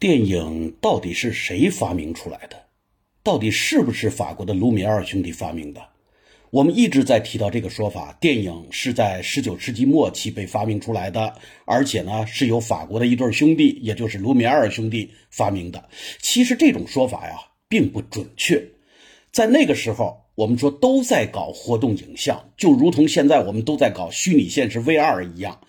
电影到底是谁发明出来的？到底是不是法国的卢米埃尔兄弟发明的？我们一直在提到这个说法，电影是在19世纪末期被发明出来的，而且呢是由法国的一对兄弟，也就是卢米埃尔兄弟发明的。其实这种说法呀并不准确。在那个时候我们说都在搞活动影像，就如同现在我们都在搞虚拟现实 VR 一样。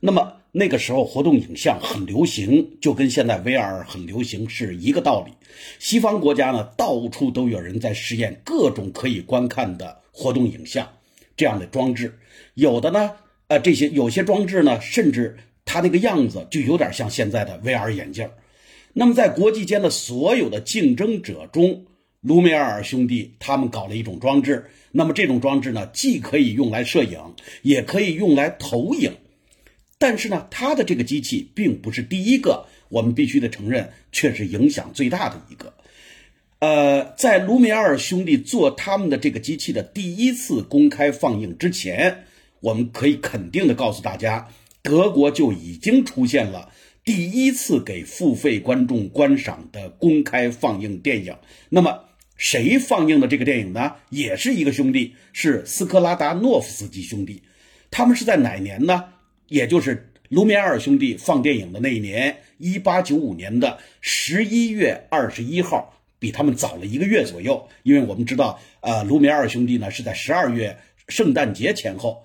那么那个时候活动影像很流行，就跟现在 VR 很流行是一个道理。西方国家呢，到处都有人在实验各种可以观看的活动影像这样的装置。有的呢有些装置呢，甚至它那个样子就有点像现在的 VR 眼镜。那么在国际间的所有的竞争者中，卢梅尔兄弟他们搞了一种装置，那么这种装置呢，既可以用来摄影，也可以用来投影。但是呢，他的这个机器并不是第一个，我们必须得承认，却是影响最大的一个。在卢梅尔兄弟做他们的这个机器的第一次公开放映之前，我们可以肯定的告诉大家，德国就已经出现了第一次给付费观众观赏的公开放映电影。那么谁放映的这个电影呢？也是一个兄弟，是斯科拉达诺夫斯基兄弟。他们是在哪年呢？也就是卢梅埃尔兄弟放电影的那一年，1895年的11月21号，比他们早了一个月左右。因为我们知道卢梅埃尔兄弟呢是在12月圣诞节前后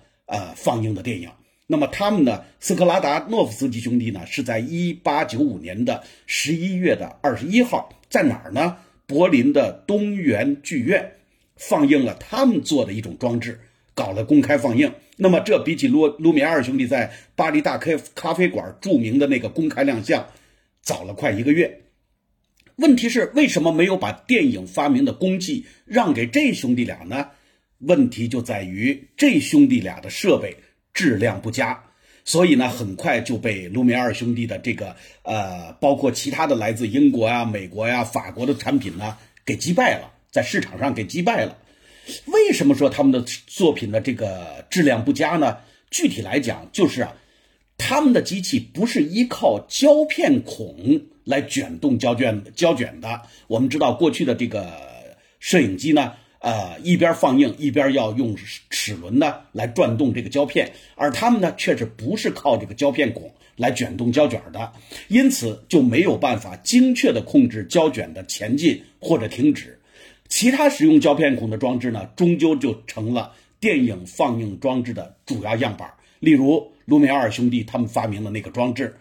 放映的电影。那么他们呢，斯科拉达诺夫斯基兄弟呢是在1895年的11月的21号，在哪儿呢？柏林的东园剧院放映了他们做的一种装置，搞了公开放映。那么这比起卢米埃尔兄弟在巴黎大咖啡馆著名的那个公开亮相早了快一个月。问题是为什么没有把电影发明的功绩让给这兄弟俩呢？问题就在于这兄弟俩的设备质量不佳，所以呢很快就被卢米埃尔兄弟的这个包括其他的来自英国呀、美国呀、法国的产品呢给击败了，在市场上给击败了。为什么说他们的作品的这个质量不佳呢？具体来讲就是他们的机器不是依靠胶片孔来卷动胶卷的。我们知道过去的这个摄影机呢一边放映一边要用齿轮呢来转动这个胶片，而他们呢确实不是靠这个胶片孔来卷动胶卷的，因此就没有办法精确地控制胶卷的前进或者停止。其他使用胶片孔的装置呢，终究就成了电影放映装置的主要样板，例如卢米埃尔兄弟他们发明的那个装置。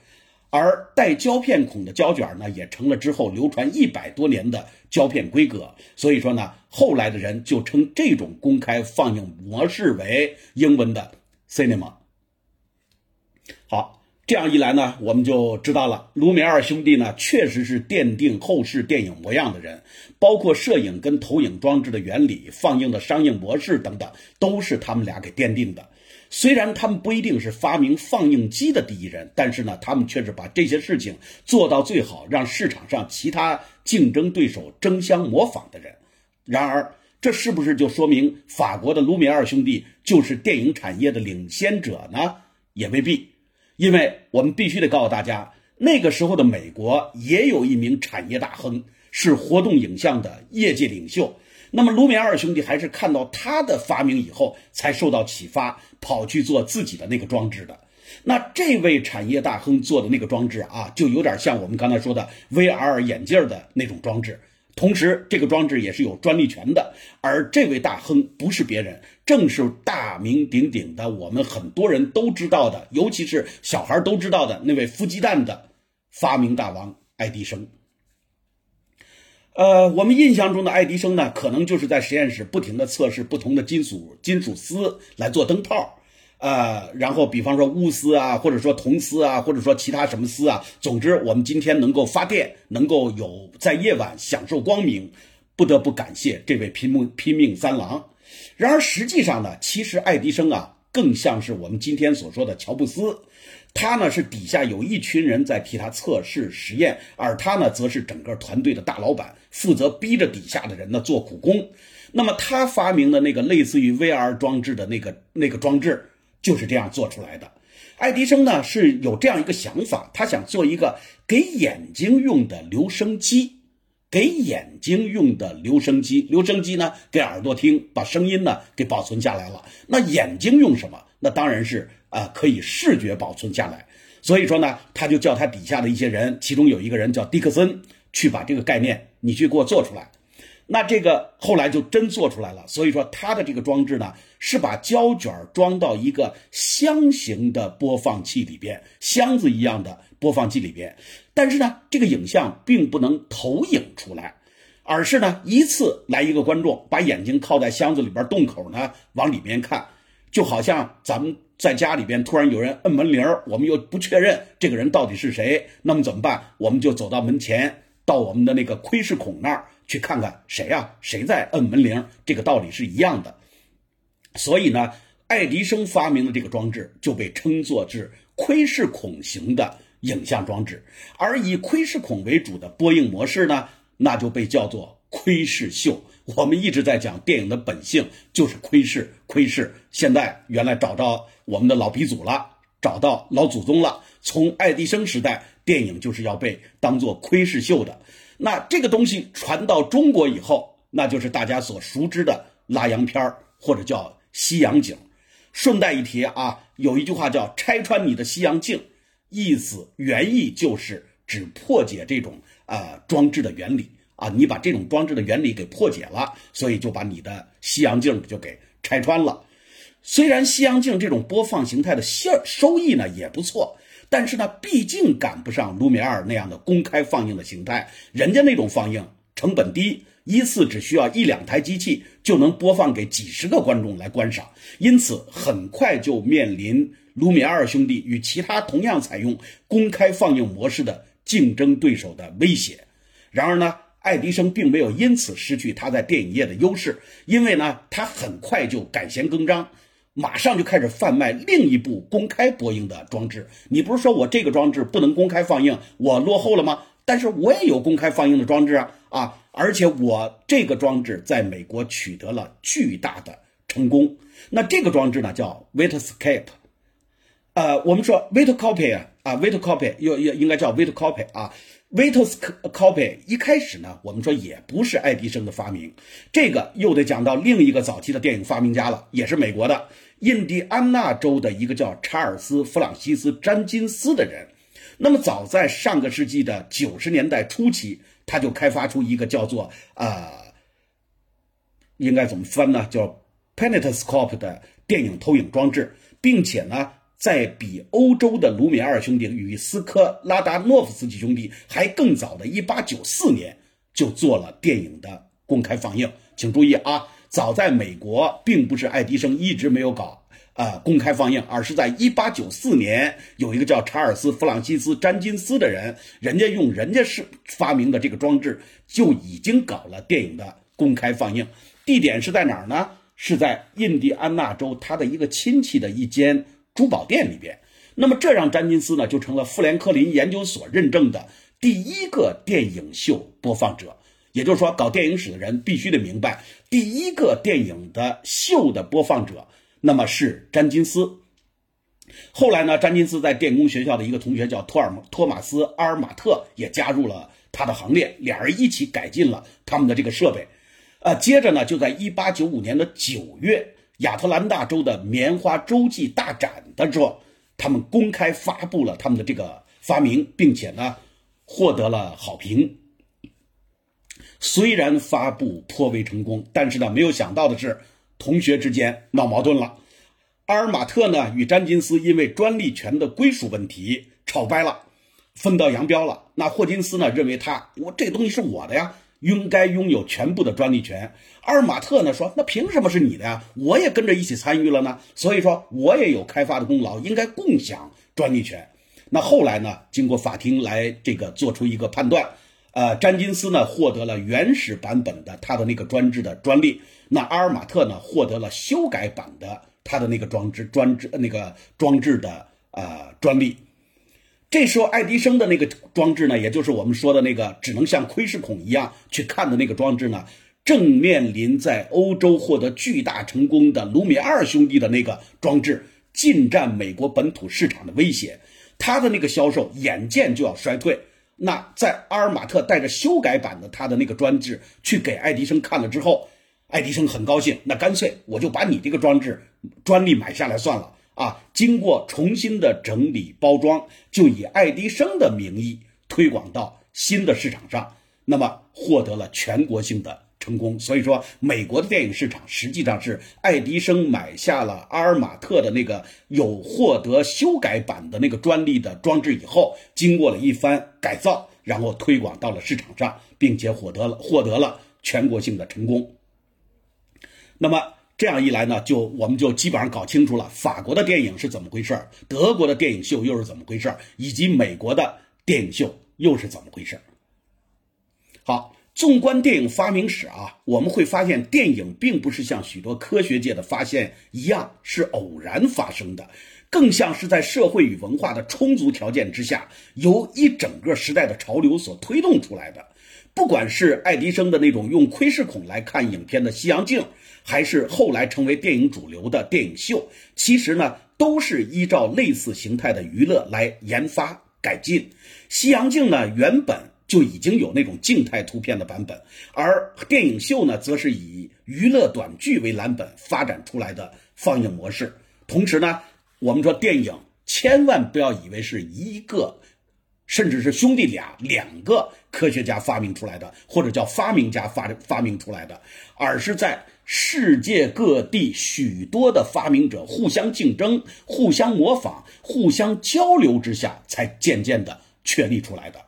而带胶片孔的胶卷呢，也成了之后流传100多年的胶片规格。所以说呢，后来的人就称这种公开放映模式为英文的 cinema。 好，这样一来呢，我们就知道了卢米埃尔兄弟呢确实是奠定后世电影模样的人，包括摄影跟投影装置的原理、放映的商业模式等等，都是他们俩给奠定的。虽然他们不一定是发明放映机的第一人，但是呢他们确实把这些事情做到最好，让市场上其他竞争对手争相模仿的人。然而这是不是就说明法国的卢米埃尔兄弟就是电影产业的领先者呢？也未必。因为我们必须得告诉大家，那个时候的美国也有一名产业大亨，是活动影像的业界领袖。那么卢米埃尔兄弟还是看到他的发明以后才受到启发，跑去做自己的那个装置的。那这位产业大亨做的那个装置啊，就有点像我们刚才说的 VR 眼镜的那种装置，同时这个装置也是有专利权的。而这位大亨不是别人，正是大名鼎鼎的，我们很多人都知道的，尤其是小孩都知道的那位孵鸡蛋的发明大王爱迪生。我们印象中的爱迪生呢，可能就是在实验室不停地测试不同的金属丝来做灯泡，然后比方说钨丝啊，或者说铜丝啊，或者说其他什么丝啊，总之我们今天能够发电，能够有在夜晚享受光明，不得不感谢这位拼命三郎。然而实际上呢，其实爱迪生啊更像是我们今天所说的乔布斯。他呢是底下有一群人在替他测试实验，而他呢则是整个团队的大老板，负责逼着底下的人呢做苦工。那么他发明的那个类似于 VR 装置的那个装置就是这样做出来的。爱迪生呢是有这样一个想法，他想做一个给眼睛用的留声机。留声机呢给耳朵听，把声音呢给保存下来了。那眼睛用什么？那当然是可以视觉保存下来。所以说呢，他就叫他底下的一些人，其中有一个人叫迪克森，去把这个概念你去给我做出来。那这个后来就真做出来了。所以说他的这个装置呢，是把胶卷装到一个箱型的播放器里边，箱子一样的播放器里边。但是呢，这个影像并不能投影出来，而是呢一次来一个观众，把眼睛靠在箱子里边洞口呢往里面看，就好像咱们在家里边突然有人摁门铃，我们又不确认这个人到底是谁，那么怎么办？我们就走到门前，到我们的那个窥视孔那儿去看看谁啊，谁在摁门铃，这个道理是一样的。所以呢，爱迪生发明的这个装置就被称作是窥视孔型的影像装置，而以窥视孔为主的播映模式呢，那就被叫做窥视秀。我们一直在讲电影的本性就是窥视，现在原来找到我们的老鼻祖了，找到老祖宗了，从爱迪生时代电影就是要被当作窥视秀的。那这个东西传到中国以后，那就是大家所熟知的拉洋片，或者叫西洋景。顺带一提啊，有一句话叫拆穿你的西洋镜，意思原意就是指破解这种装置的原理啊，你把这种装置的原理给破解了，所以就把你的西洋镜就给拆穿了。虽然西洋镜这种播放形态的收益呢也不错，但是呢毕竟赶不上卢米埃尔那样的公开放映的形态，人家那种放映成本低，依次只需要1-2台机器就能播放给几10个观众来观赏，因此很快就面临卢米埃尔兄弟与其他同样采用公开放映模式的竞争对手的威胁。然而呢，爱迪生并没有因此失去他在电影业的优势，因为呢他很快就改弦更张，马上就开始贩卖另一部公开播映的装置。你不是说我这个装置不能公开放映，我落后了吗？但是我也有公开放映的装置啊，而且我这个装置在美国取得了巨大的成功。那这个装置呢叫 Vitascope， 我们说 Vitascope 应该叫 Vitascope 啊。Vitascope 一开始呢，我们说也不是爱迪生的发明，这个又得讲到另一个早期的电影发明家了，也是美国的印第安纳州的一个叫查尔斯·弗朗西斯·詹金斯的人。那么早在上个世纪的90年代初期，他就开发出一个叫做应该怎么翻呢，叫 Phantoscope 的电影投影装置，并且呢在比欧洲的卢米埃尔兄弟与斯科拉达诺夫斯基兄弟还更早的1894年就做了电影的公开放映。请注意啊，早在美国并不是爱迪生一直没有搞公开放映，而是在1894年有一个叫查尔斯·弗朗西斯·詹金斯的人，人家用人家是发明的这个装置就已经搞了电影的公开放映。地点是在哪儿呢？是在印第安纳州他的一个亲戚的一间珠宝店里边。那么这让詹金斯呢就成了富兰克林研究所认证的第一个电影秀播放者。也就是说，搞电影史的人必须得明白，第一个电影的秀的播放者那么是詹金斯。后来呢，詹金斯在电工学校的一个同学叫托马斯·阿尔马特也加入了他的行列，俩人一起改进了他们的这个设备。接着呢，就在1895年的9月亚特兰大州的棉花洲际大展的时候，他们公开发布了他们的这个发明，并且呢获得了好评。虽然发布颇为成功，但是呢没有想到的是同学之间闹矛盾了。阿尔马特呢与詹金斯因为专利权的归属问题吵掰了，分道扬镳了。那霍金斯呢认为我这个东西是我的呀，应该拥有全部的专利权。阿尔马特呢说，那凭什么是你的呀？我也跟着一起参与了呢，所以说我也有开发的功劳，应该共享专利权。那后来呢，经过法庭来这个做出一个判断，詹金斯呢获得了原始版本的他的那个装置的专利，那阿尔马特呢获得了修改版的他的那个装置的专利。这时候爱迪生的那个装置呢，也就是我们说的那个只能像窥视孔一样去看的那个装置呢，正面临在欧洲获得巨大成功的卢米埃尔兄弟的那个装置进占美国本土市场的威胁，它的那个销售眼见就要衰退。那在阿尔马特带着修改版的他的那个装置去给爱迪生看了之后，爱迪生很高兴，那干脆我就把你这个装置专利买下来算了啊！经过重新的整理包装，就以爱迪生的名义推广到新的市场上，那么获得了全国性的成功。所以说美国的电影市场实际上是爱迪生买下了阿尔马特的那个有获得修改版的那个专利的装置以后，经过了一番改造，然后推广到了市场上，并且获得了全国性的成功。那么这样一来呢，我们就基本上搞清楚了法国的电影是怎么回事，德国的电影秀又是怎么回事，以及美国的电影秀又是怎么回事。好，纵观电影发明史啊，我们会发现电影并不是像许多科学界的发现一样是偶然发生的，更像是在社会与文化的充足条件之下，由一整个时代的潮流所推动出来的。不管是爱迪生的那种用窥视孔来看影片的西洋镜，还是后来成为电影主流的电影秀，其实呢，都是依照类似形态的娱乐来研发改进。西洋镜呢，原本就已经有那种静态图片的版本，而电影秀呢，则是以娱乐短剧为蓝本发展出来的放映模式。同时呢，我们说电影千万不要以为是一个甚至是兄弟两个科学家发明出来的，或者叫发明家发明出来的，而是在世界各地许多的发明者互相竞争、互相模仿、互相交流之下才渐渐的确立出来的。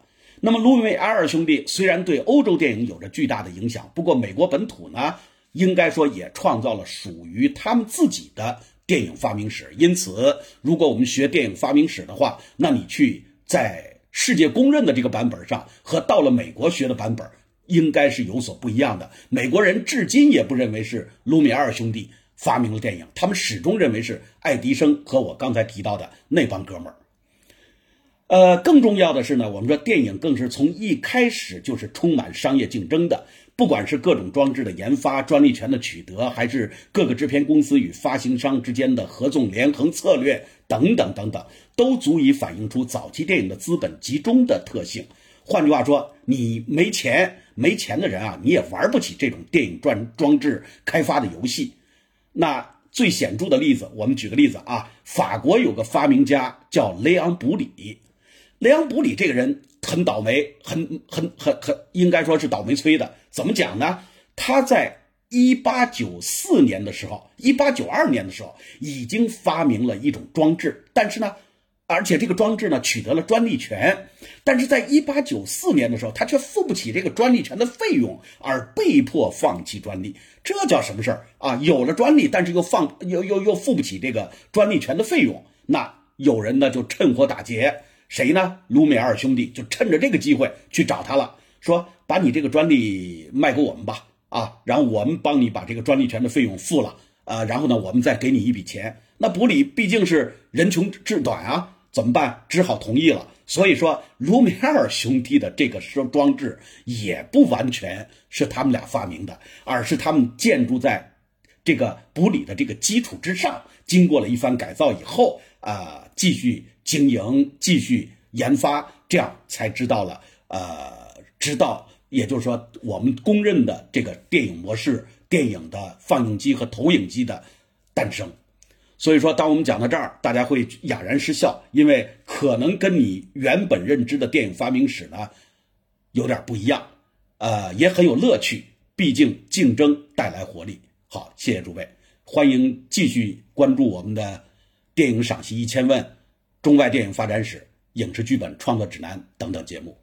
那么卢米埃尔兄弟虽然对欧洲电影有着巨大的影响，不过美国本土呢，应该说也创造了属于他们自己的电影发明史。因此如果我们学电影发明史的话，那你去在世界公认的这个版本上和到了美国学的版本应该是有所不一样的。美国人至今也不认为是卢米埃尔兄弟发明了电影，他们始终认为是爱迪生和我刚才提到的那帮哥们儿。更重要的是呢，我们说电影更是从一开始就是充满商业竞争的，不管是各种装置的研发、专利权的取得，还是各个制片公司与发行商之间的合纵连横策略等等等等，都足以反映出早期电影的资本集中的特性。换句话说，你没钱的人啊，你也玩不起这种电影装置开发的游戏。那最显著的例子，我们举个例子啊，法国有个发明家叫雷昂布里。雷昂布里这个人很倒霉，很应该说是倒霉催的。怎么讲呢？他在1894年的时候 ,1892 年的时候已经发明了一种装置，但是呢，而且这个装置呢取得了专利权，但是在1894年的时候他却付不起这个专利权的费用，而被迫放弃专利。这叫什么事儿啊？有了专利，但是又付不起这个专利权的费用。那有人呢就趁火打劫，谁呢？卢米埃尔兄弟就趁着这个机会去找他了，说把你这个专利卖给我们吧，啊，然后我们帮你把这个专利权的费用付了，然后呢我们再给你一笔钱。那布里毕竟是人穷志短啊，怎么办？只好同意了。所以说卢米埃尔兄弟的这个装置也不完全是他们俩发明的，而是他们建筑在这个布里的这个基础之上，经过了一番改造以后继续经营，继续研发，这样才知道了也就是说我们公认的这个电影模式，电影的放映机和投影机的诞生。所以说当我们讲到这儿，大家会哑然失笑，因为可能跟你原本认知的电影发明史呢有点不一样，也很有乐趣，毕竟竞争带来活力。好，谢谢诸位，欢迎继续关注我们的电影赏析1000问、中外电影发展史、影视剧本创作指南等等节目。